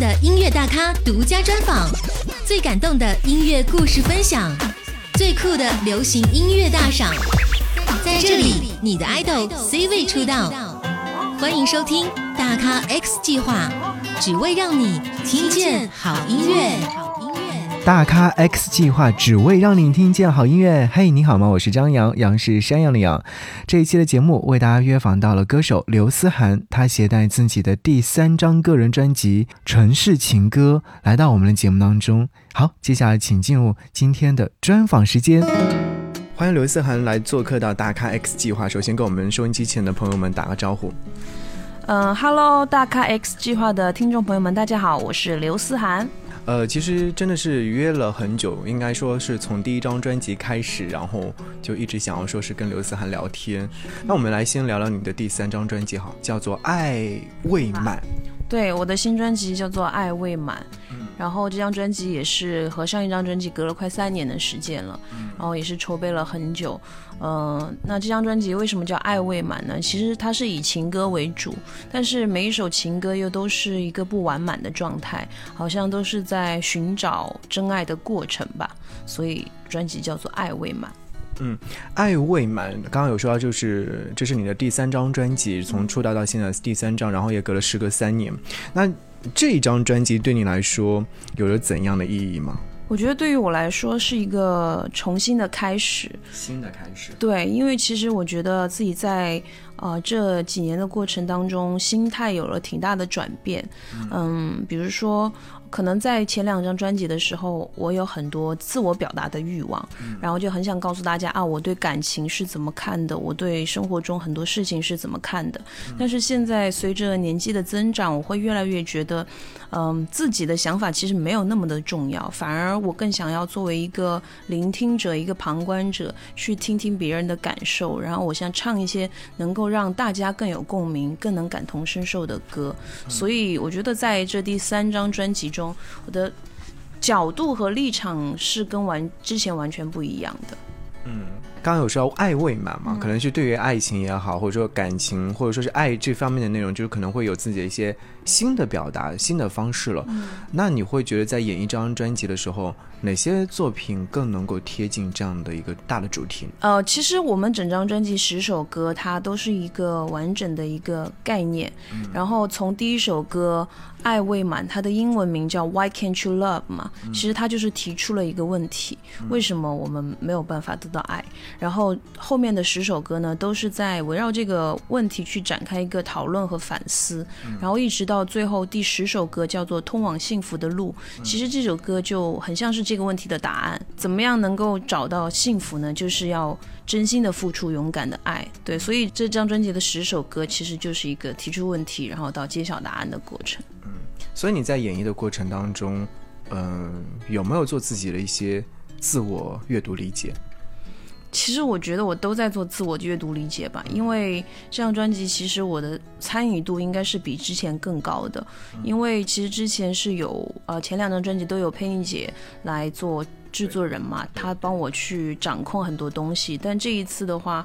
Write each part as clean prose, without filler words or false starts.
的音乐大咖独家专访，最感动的音乐故事分享，最酷的流行音乐大赏。在这里，你的 idol C 位出道。欢迎收听《大咖 X 计划》，只为让你听见好音乐。大咖 X 计划，只为让你听见好音乐。嘿、hey, 你好吗？我是张扬，杨是山羊的羊。这一期的节目为大家约访到了歌手刘思涵，她携带自己的第3张个人专辑《城市情歌》来到我们的节目当中。好，接下来请进入今天的专访时间。欢迎刘思涵来做客到大咖 X 计划。首先跟我们收音机前的朋友们打个招呼。Hello 大咖 X 计划的听众朋友们，大家好，我是刘思涵。其实真的是约了很久，应该说是从第1张专辑开始，然后就一直想要说是跟刘思涵聊天。那我们来先聊聊你的第3张专辑好，叫做《爱未满》。对，我的新专辑叫做《爱未满》，然后这张专辑也是和上一张专辑隔了快3年的时间了，然后也是筹备了很久。那这张专辑为什么叫《爱未满》呢？其实它是以情歌为主，但是每一首情歌又都是一个不完满的状态，好像都是在寻找真爱的过程吧，所以专辑叫做《爱未满》。爱未满，刚刚有说到，就是这是你的第3张专辑，从出道到现在第3张，然后也隔了时隔3年。那这一张专辑对你来说有着怎样的意义吗？我觉得对于我来说是一个重新的开始，新的开始。对，因为其实我觉得自己在这几年的过程当中，心态有了挺大的转变。比如说可能在前2张专辑的时候，我有很多自我表达的欲望，然后就很想告诉大家啊，我对感情是怎么看的，我对生活中很多事情是怎么看的。但是现在随着年纪的增长，我会越来越觉得，自己的想法其实没有那么的重要，反而我更想要作为一个聆听者，一个旁观者，去听听别人的感受，然后我想唱一些能够让大家更有共鸣，更能感同身受的歌。所以我觉得在这第3张专辑中，我的角度和立场是跟之前完全不一样的。刚刚有说爱未满嘛，可能是对于爱情也好，或者说感情，或者说是爱这方面的内容，就是可能会有自己的一些新的表达，新的方式了。那你会觉得在演一张专辑的时候，哪些作品更能够贴近这样的一个大的主题？其实我们整张专辑10首歌，它都是一个完整的一个概念。然后从第1首歌《爱未满》，它的英文名叫 Why can't you love 嘛，其实它就是提出了一个问题，为什么我们没有办法得到爱？然后后面的10首歌呢，都是在围绕这个问题去展开一个讨论和反思，然后一直到最后第10首歌叫做《通往幸福的路》，其实这首歌就很像是这个问题的答案。怎么样能够找到幸福呢？就是要真心的付出，勇敢的爱。对，所以这张专辑的10首歌其实就是一个提出问题，然后到揭晓答案的过程。所以你在演绎的过程当中，有没有做自己的一些自我阅读理解？其实我觉得我都在做自我阅读理解吧，因为这张专辑其实我的参与度应该是比之前更高的，因为其实之前是有前2张专辑都有佩妮姐来做制作人嘛，她帮我去掌控很多东西，但这一次的话，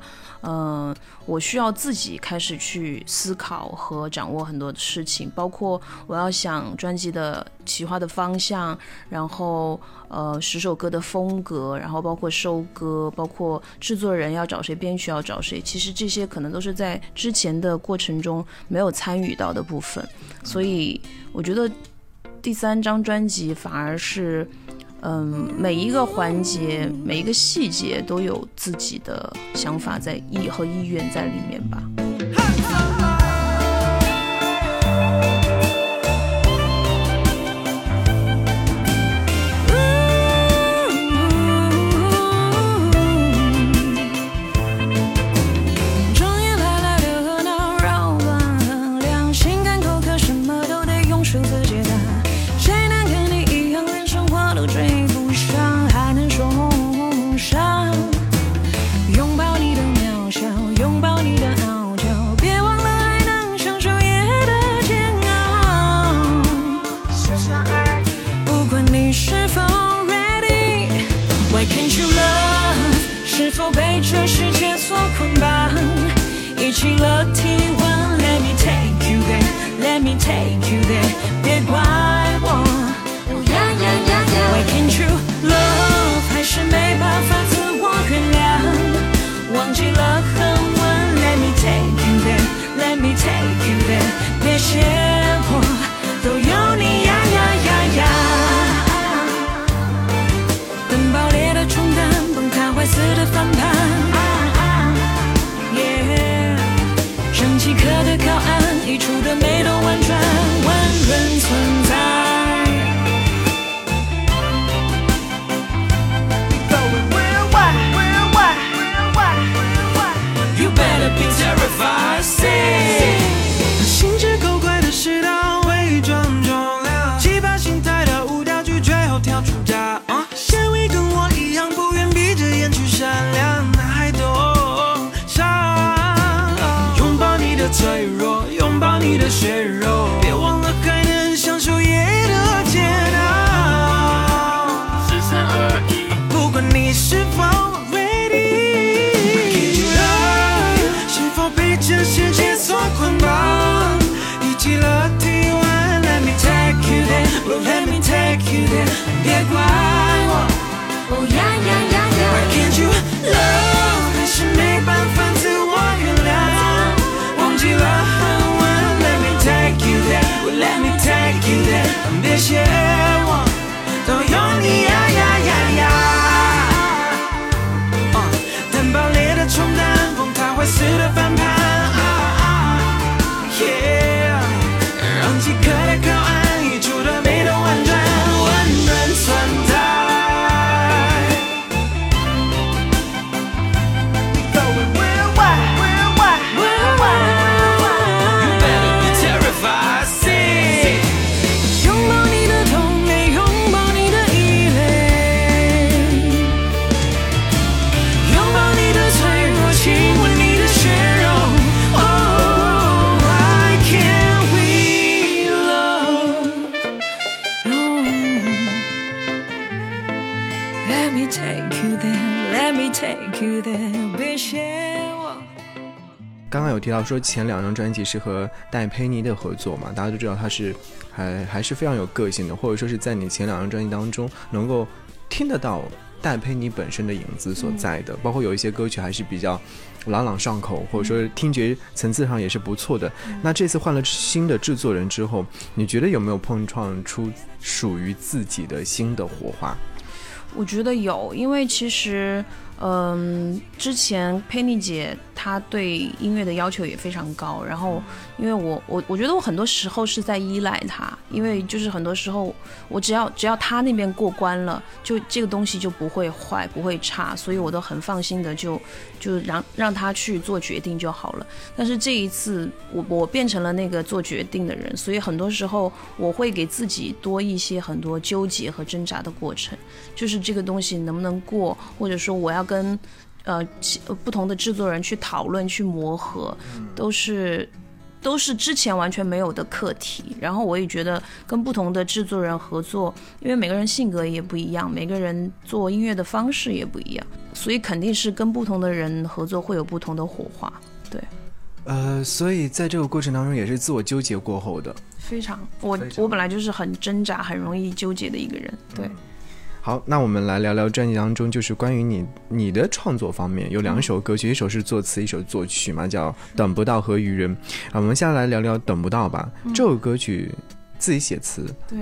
我需要自己开始去思考和掌握很多的事情，包括我要想专辑的企划的方向，然后10首歌的风格，然后包括收歌，包括制作人要找谁，编曲要找谁，其实这些可能都是在之前的过程中没有参与到的部分，所以我觉得第3张专辑反而是每一个环节，每一个细节都有自己的想法在和意愿在里面吧。拥抱你的渺小，拥抱你的傲娇，蒸汽壳的靠岸，溢出的每朵婉转，万人存在。You better be terrified, see。 心智够怪的世道，伪装重量，奇葩心态的舞蹈，拒绝后跳出家。谁会跟我一样，不愿闭着眼去善良？男孩多傻，拥抱你的脆弱，拥抱你的血肉，别忘了还能享受夜的煎熬。1321，不管你是否。这世界所捆绑，一起乐体温。Let me take you there, well let me take you there。别怪我，哦呀呀呀呀。Why can't you love？ 还是没办法自我原谅，忘记了韩文。Let me take you there, well let me take you there。别嫌我都有你呀呀呀呀。等爆裂的冲淡，风它会死的反叛。Let me take you there, let me take you there。 别嫌我。刚刚有提到说前两张专辑是和戴佩妮的合作嘛，大家都知道她是还是非常有个性的，或者说是在你前两张专辑当中能够听得到戴佩妮本身的影子所在的，包括有一些歌曲还是比较朗朗上口，或者说听觉层次上也是不错的。那这次换了新的制作人之后，你觉得有没有碰撞出属于自己的新的火花？我觉得有，因为其实之前佩妮姐她对音乐的要求也非常高，然后因为我觉得我很多时候是在依赖她，因为就是很多时候我只要她那边过关了，就这个东西就不会坏不会差，所以我都很放心的就让她去做决定就好了。但是这一次我变成了那个做决定的人，所以很多时候我会给自己多一些很多纠结和挣扎的过程，就是这个东西能不能过，或者说我要跟不同的制作人去讨论去磨合，都是之前完全没有的课题。然后我也觉得跟不同的制作人合作，因为每个人性格也不一样，每个人做音乐的方式也不一样，所以肯定是跟不同的人合作会有不同的火花。对，所以在这个过程当中也是自我纠结过后的，非常我本来就是很挣扎很容易纠结的一个人。对，好，那我们来聊聊专辑当中就是关于你的创作方面，有两首歌曲，一首是作词，一首作曲嘛，叫《等不到》和《愚人》我们下来聊聊《等不到》吧。这首歌曲自己写词？对，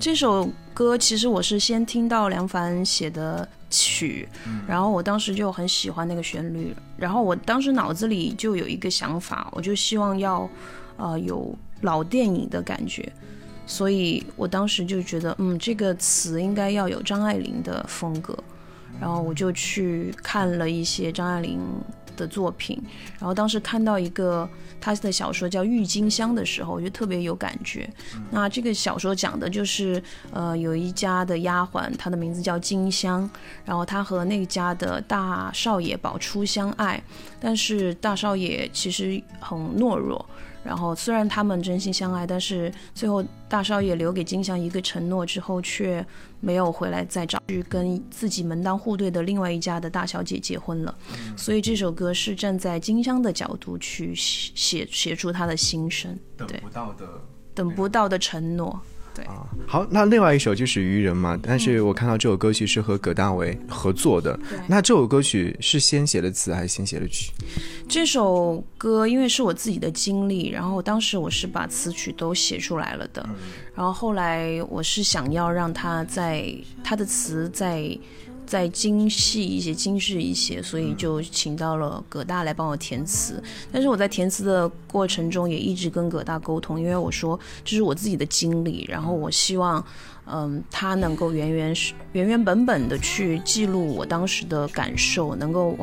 这首歌其实我是先听到梁凡写的曲，然后我当时就很喜欢那个旋律，然后我当时脑子里就有一个想法，我就希望要有老电影的感觉，所以我当时就觉得这个词应该要有张爱玲的风格，然后我就去看了一些张爱玲的作品，然后当时看到一个她的小说叫《郁金香》的时候，我就特别有感觉。那这个小说讲的就是有一家的丫鬟，她的名字叫金香，然后她和那家的大少爷宝初相爱，但是大少爷其实很懦弱，然后虽然他们真心相爱，但是最后大少爷留给金香一个承诺之后，却没有回来再找，去跟自己门当户对的另外一家的大小姐结婚了。所以这首歌是站在金香的角度去写出他的心声，等不到的承诺。对啊，好，那另外一首就是《愚人》嘛，但是我看到这首歌曲是和葛大为合作的，那这首歌曲是先写的词还是先写的曲？这首歌因为是我自己的经历，然后当时我是把词曲都写出来了的，然后后来我是想要让它在它的词在再精细一些、精致一些，所以就请到了葛大来帮我填词。但是我在填词的过程中也一直跟葛大沟通，因为我说这是我自己的经历，然后我希望他能够原原本本的去记录我当时的感受，能够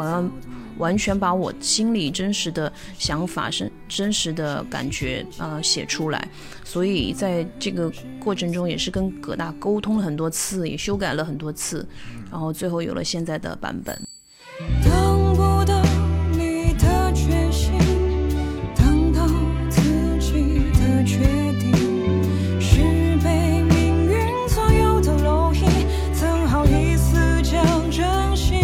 完全把我心里真实的想法、真实的感觉写出来。所以在这个过程中也是跟葛大沟通了很多次，也修改了很多次，然后最后有了现在的版本。等不到你的决心，等到自己的决定，是被命运左右的蝼蚁，曾好意思讲真心。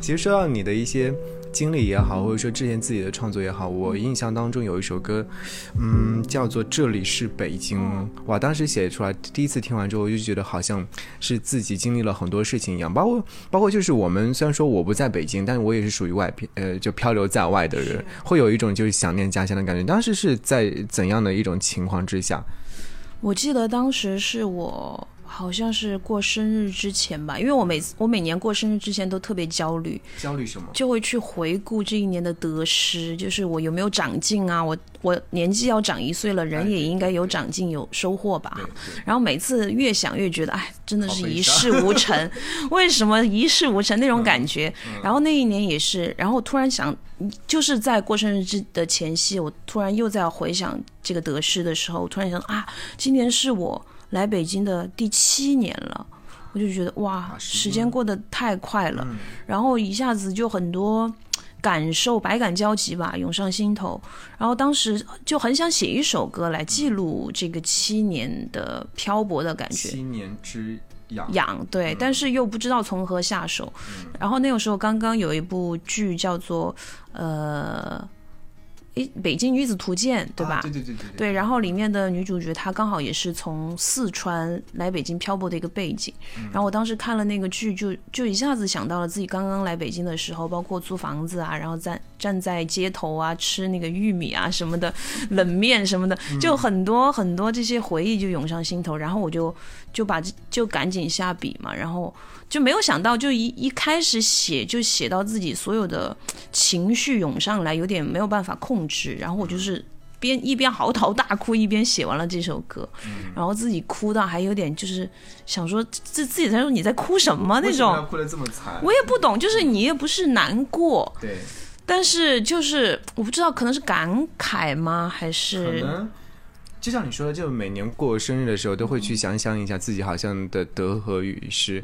其实说到你的一些经历也好，或者说之前自己的创作也好，我印象当中有一首歌叫做《这里是北京》，哇，当时写出来第一次听完之后我就觉得好像是自己经历了很多事情一样，包括就是我们虽然说我不在北京，但是我也是属于就漂流在外的人，会有一种就是想念家乡的感觉。当时是在怎样的一种情况之下？我记得当时是我好像是过生日之前吧，因为我每年过生日之前都特别焦虑。焦虑什么？就会去回顾这一年的得失，就是我有没有长进啊，我年纪要长1岁了，人也应该有长进有收获吧。然后每次越想越觉得真的是一事无成为什么一事无成那种感觉然后那一年也是，然后突然想，就是在过生日的前夕，我突然又在回想这个得失的时候，突然想今年是我来北京的第7年了，我就觉得哇，时间过得太快了，然后一下子就很多感受百感交集吧涌上心头，然后当时就很想写一首歌来记录这个7年的漂泊的感觉，7年之痒，对，但是又不知道从何下手。然后那个时候刚刚有一部剧叫做北京女子图鉴，对吧？对，然后里面的女主角她刚好也是从四川来北京漂泊的一个背景，然后我当时看了那个剧就一下子想到了自己刚刚来北京的时候，包括租房子啊，然后在站在街头啊吃那个玉米啊什么的，冷面什么的，就很多很多这些回忆就涌上心头，然后我就赶紧下笔嘛，然后就没有想到就一开始写就写到自己所有的情绪涌上来，有点没有办法控制，然后我就是一边嚎啕大哭一边写完了这首歌，然后自己哭到还有点就是想说自己在说你在哭什么那种，哭得这么惨，我也不懂，就是你也不是难过，对，但是就是我不知道可能是感慨吗，还是可能就像你说的，就每年过生日的时候都会去想想一下自己好像的得和与失，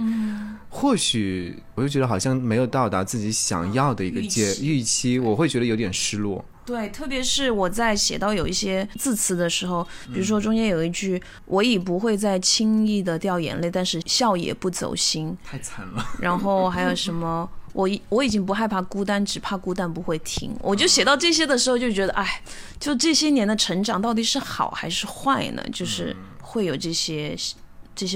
或许我就觉得好像没有到达自己想要的一个预期，我会觉得有点失落。对，特别是我在写到有一些字词的时候，比如说中间有一句我已不会再轻易的掉眼泪，但是笑也不走心，太惨了，然后还有什么我已经不害怕孤单，只怕孤单不会停，我就写到这些的时候就觉得哎，就这些年的成长到底是好还是坏呢，就是会有这些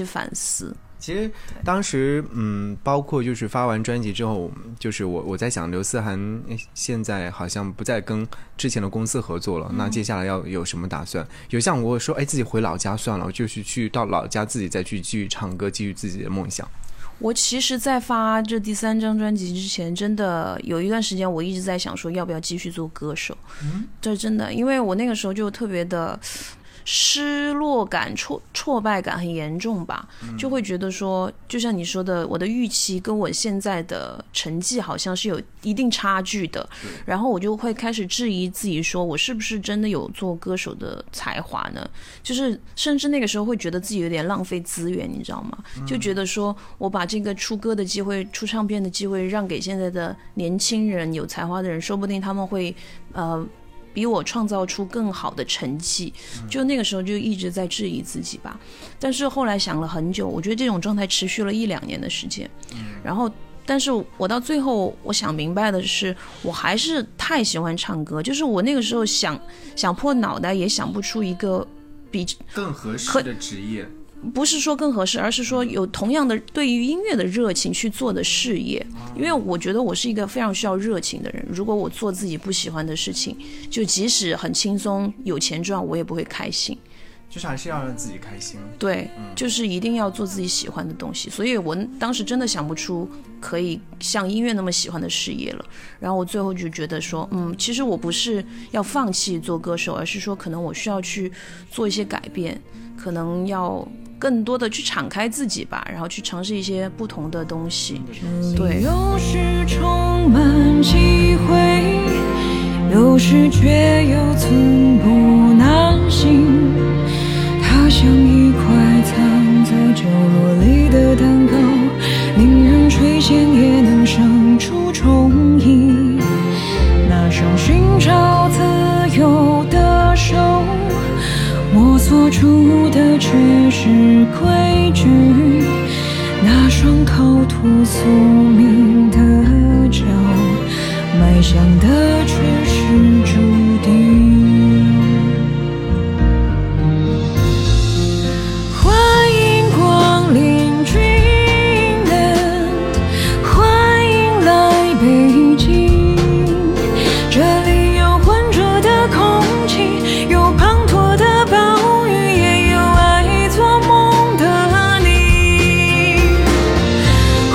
反思。其实当时包括就是发完专辑之后，就是我在想刘思涵现在好像不再跟之前的公司合作了，那接下来要有什么打算，有像我说哎，自己回老家算了，我就是去到老家自己再去继续唱歌，继续自己的梦想。我其实在发这第三张专辑之前，真的有一段时间我一直在想说要不要继续做歌手，这真的因为我那个时候就特别的失落感、挫败感很严重吧，就会觉得说就像你说的，我的预期跟我现在的成绩好像是有一定差距的，然后我就会开始质疑自己说我是不是真的有做歌手的才华呢，就是甚至那个时候会觉得自己有点浪费资源，你知道吗，就觉得说我把这个出歌的机会、出唱片的机会让给现在的年轻人、有才华的人，说不定他们会比我创造出更好的成绩，就那个时候就一直在质疑自己吧。但是后来想了很久，我觉得这种状态持续了1-2年的时间，然后但是我到最后我想明白的是我还是太喜欢唱歌，就是我那个时候想破脑袋也想不出一个比更合适的职业，不是说更合适，而是说有同样的对于音乐的热情去做的事业，因为我觉得我是一个非常需要热情的人，如果我做自己不喜欢的事情，就即使很轻松有钱赚我也不会开心，就是还是要让自己开心，对，就是一定要做自己喜欢的东西，所以我当时真的想不出可以像音乐那么喜欢的事业了，然后我最后就觉得说其实我不是要放弃做歌手，而是说可能我需要去做一些改变，可能要更多的去敞开自己吧，然后去尝试一些不同的东西。对，有时充满机会，有时却又寸步难行，它像一块藏在角落里的蛋糕，令人垂涎也能生出重影，那双寻找自由的手摸索出的却是规矩，那双靠图宿命的脚迈向的却是注定，欢迎光临君人，欢迎来北京，这里有浑浊的空气，有滂沱的暴雨，也有爱做梦的你，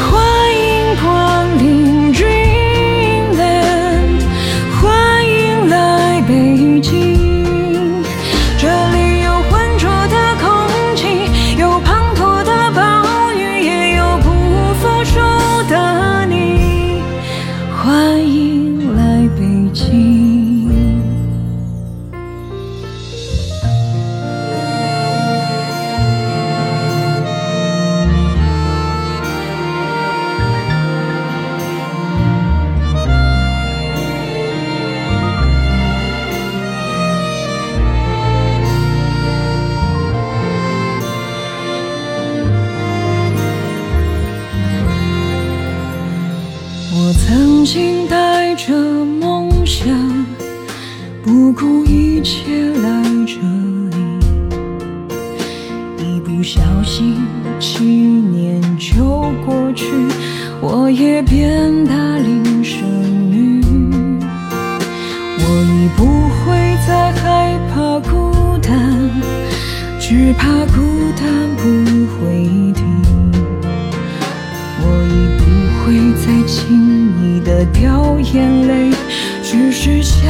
欢迎光临君人，欢迎来北京，这里有浑浊的空气，有滂沱的暴雨，也有不服输的你，欢迎来北京。我曾经带着梦想，不顾一切来这里，一不小心7年就过去，我也变得大龄剩女，再害怕孤单，只怕孤单不会停。我已不会再轻易地掉眼泪，只是笑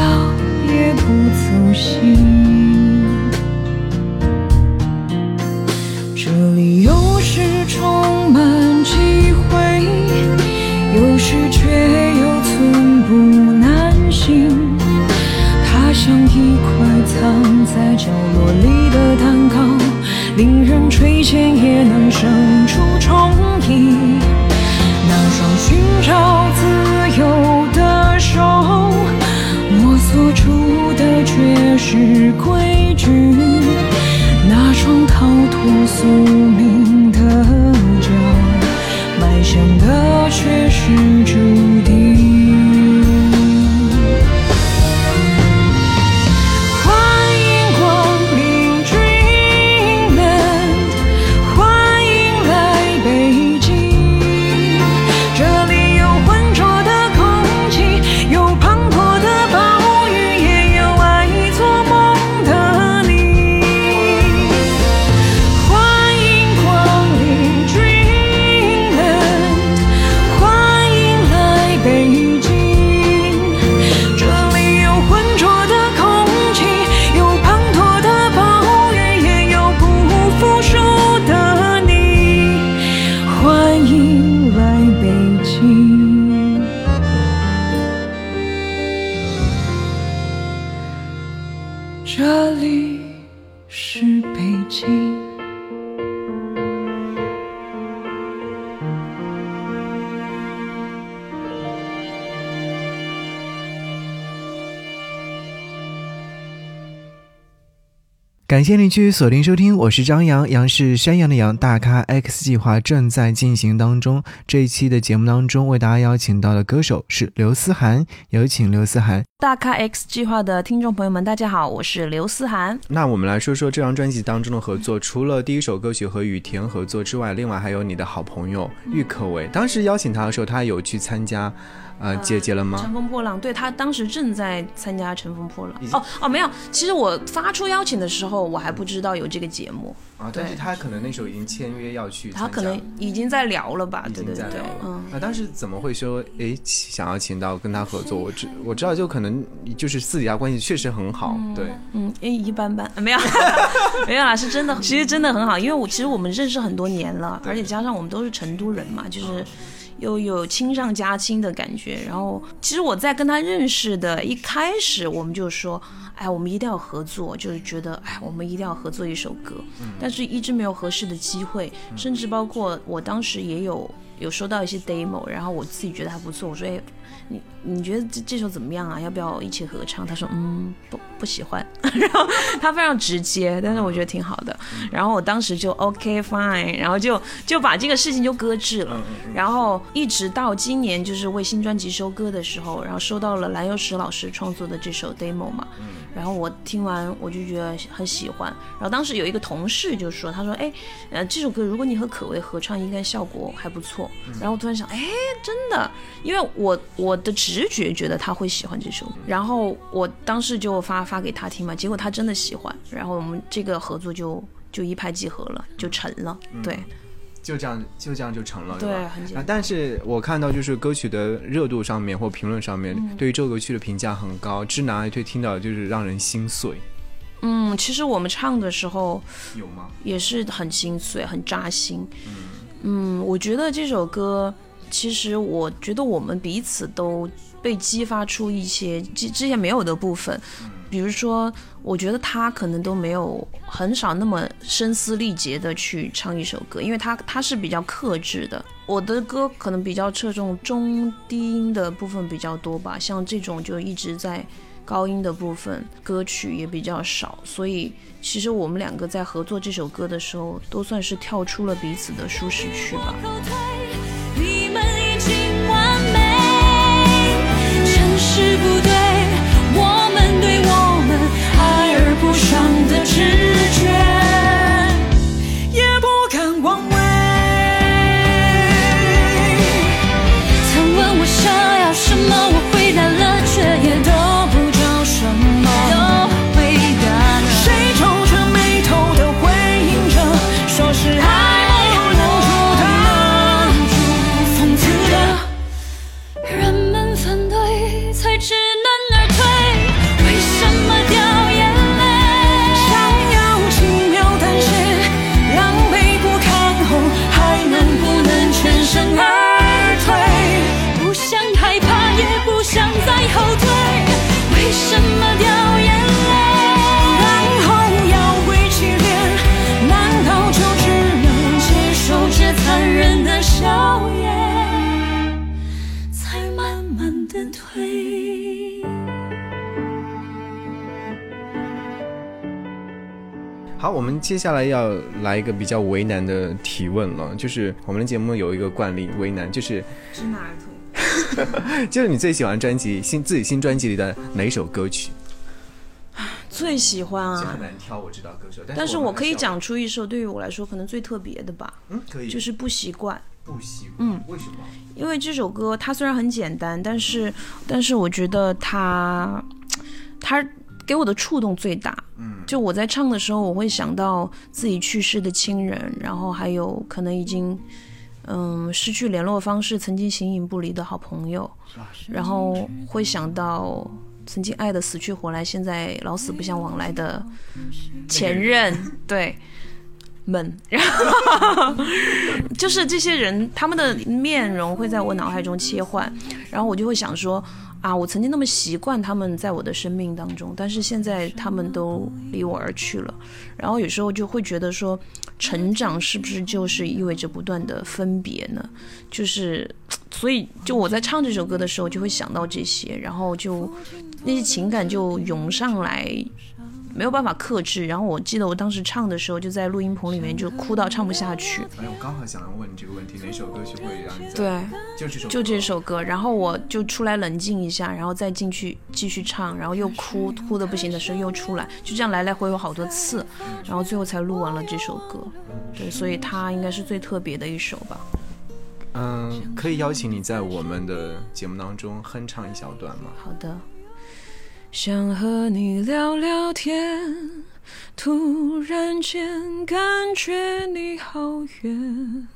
也不走心。这里有时充满机会，有时却又寸步难行。它像一块藏在角落里的蛋糕，令人垂涎也能生出憧憬。那双寻找自由的手，摸索出的却是规矩。那双逃脱宿命的脚，迈向的却是注定。欢迎光临 Dreamland， 欢迎来北京。这里有浑浊的空气，有磅礴的暴雨，也有爱做梦的你。欢迎光临 Dreamland， 欢迎来北京。这里有浑浊的空气，有滂沱的暴雨，也有不服输的你。欢迎来北京。这里是北京。感谢您继续锁定收听，我是张扬，杨是山羊的羊，大咖 X 计划正在进行当中。这一期的节目当中为大家邀请到的歌手是刘思涵，有请刘思涵。大咖 X 计划的听众朋友们大家好，我是刘思涵。那我们来说说这张专辑当中的合作，除了第一首歌曲和雨田合作之外，另外还有你的好朋友郁可唯。当时邀请他的时候他有去参加姐了吗？乘风破浪，对，他当时正在参加乘风破浪。没有，其实我发出邀请的时候我还不知道有这个节目啊，但是他可能那时候已经签约要去参加，他可能已经在聊了吧，已经在聊了。当时怎么会说想要请到跟他合作？我知道就可能就是私底下关系确实很好。对，一般般，没有没有啦，是真的，其实真的很好，因为我们认识很多年了，而且加上我们都是成都人嘛，就是又有亲上加亲的感觉。然后其实我在跟他认识的一开始我们就说我们一定要合作，就是觉得我们一定要合作一首歌，但是一直没有合适的机会，甚至包括我当时也有收到一些 demo， 然后我自己觉得还不错，我说你觉得这首怎么样啊，要不要一起合唱？他说不喜欢然后他非常直接，但是我觉得挺好的。然后我当时就 OK fine， 然后就把这个事情就搁置了。然后一直到今年就是为新专辑收歌的时候，然后收到了蓝又时老师创作的这首 demo 嘛，然后我听完我就觉得很喜欢。然后当时有一个同事就说，他说这首歌如果你和可唯合唱应该效果还不错。然后我突然想真的，因为我的直觉觉得他会喜欢这首，然后我当时就发给他听嘛，结果他真的喜欢，然后我们这个合作就一拍即合了，就成了。对，就这样就成了，对吧？很简单。但是我看到就是歌曲的热度上面或评论上面，对于这个曲的评价很高，知哪一对听到就是让人心碎。其实我们唱的时候有吗？也是很心碎，很扎心。我觉得这首歌，其实我觉得我们彼此都被激发出一些之前没有的部分。比如说我觉得他可能都没有很少那么声嘶力竭的去唱一首歌，因为他是比较克制的。我的歌可能比较侧重中低音的部分比较多吧，像这种就一直在高音的部分歌曲也比较少，所以其实我们两个在合作这首歌的时候都算是跳出了彼此的舒适区吧。是不对我们爱而不爽的直觉，也不敢妄为。曾问我想要什么，我回答了，却也都不找什么。好，我们接下来要来一个比较为难的提问了，就是我们的节目有一个惯例，为难就是指哪一首？就是你最喜欢专辑自己新专辑里的哪一首歌曲？最喜欢啊，这很难挑，我知道歌手，但是我可以讲出一首对于我来说可能最特别的吧。嗯，可以，就是不习惯。不习惯，嗯，为什么？因为这首歌它虽然很简单，但是我觉得它给我的触动最大。嗯，就我在唱的时候，我会想到自己去世的亲人，然后还有可能已经失去联络方式、曾经形影不离的好朋友，然后会想到曾经爱的死去活来，现在老死不相往来的前任，对们，然后就是这些人，他们的面容会在我脑海中切换，然后我就会想说啊，我曾经那么习惯他们在我的生命当中，但是现在他们都离我而去了，然后有时候就会觉得说，成长是不是就是意味着不断的分别呢？就是，所以就我在唱这首歌的时候就会想到这些，然后就那些情感就涌上来，没有办法克制。然后我记得我当时唱的时候就在录音棚里面就哭到唱不下去。哎，我刚好想问这个问题，哪首歌曲会让你？对，就这首歌。然后我就出来冷静一下，然后再进去继续唱，然后又哭的不行的时候又出来，就这样来来回回好多次，然后最后才录完了这首歌。对，所以它应该是最特别的一首吧。嗯，可以邀请你在我们的节目当中哼唱一小段吗？好的。想和你聊聊天，突然间感觉你好远，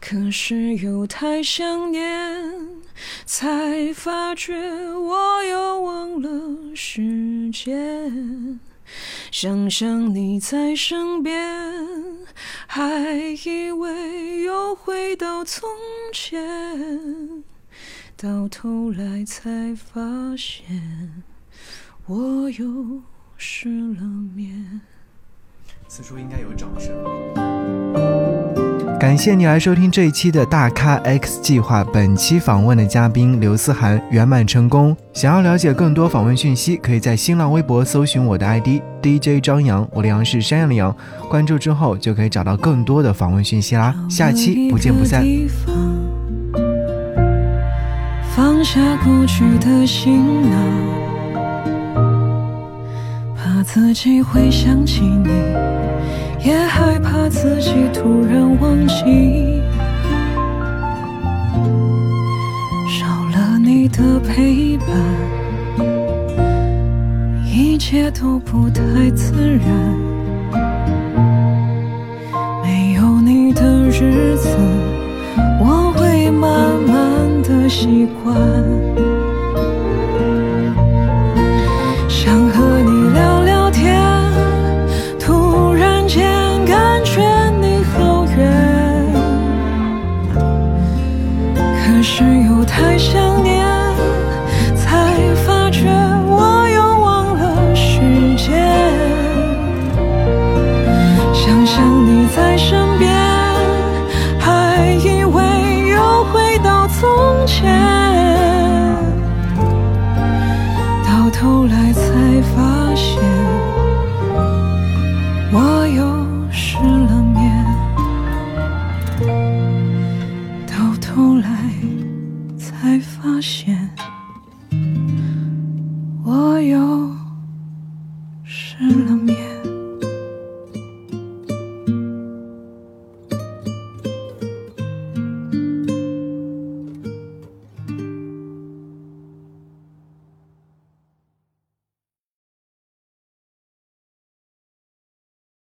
可是又太想念，才发觉我又忘了时间。想想你在身边，还以为又回到从前，到头来才发现我又失了眠。此处应该有掌声。感谢你来收听这一期的大咖 X 计划，本期访问的嘉宾刘思涵圆满成功。想要了解更多访问讯息，可以在新浪微博搜寻我的 ID DJ 张扬，我的杨是山羊的羊，关注之后就可以找到更多的访问讯息啦。下期不见不散。放下过去的行囊，怕自己会想起你，也害怕自己突然忘记。少了你的陪伴，一切都不太自然。没有你的日子，我会慢慢的习惯。是有太想念，才发觉我又忘了时间。想想你在身边，还以为又回到从前，到头来才发现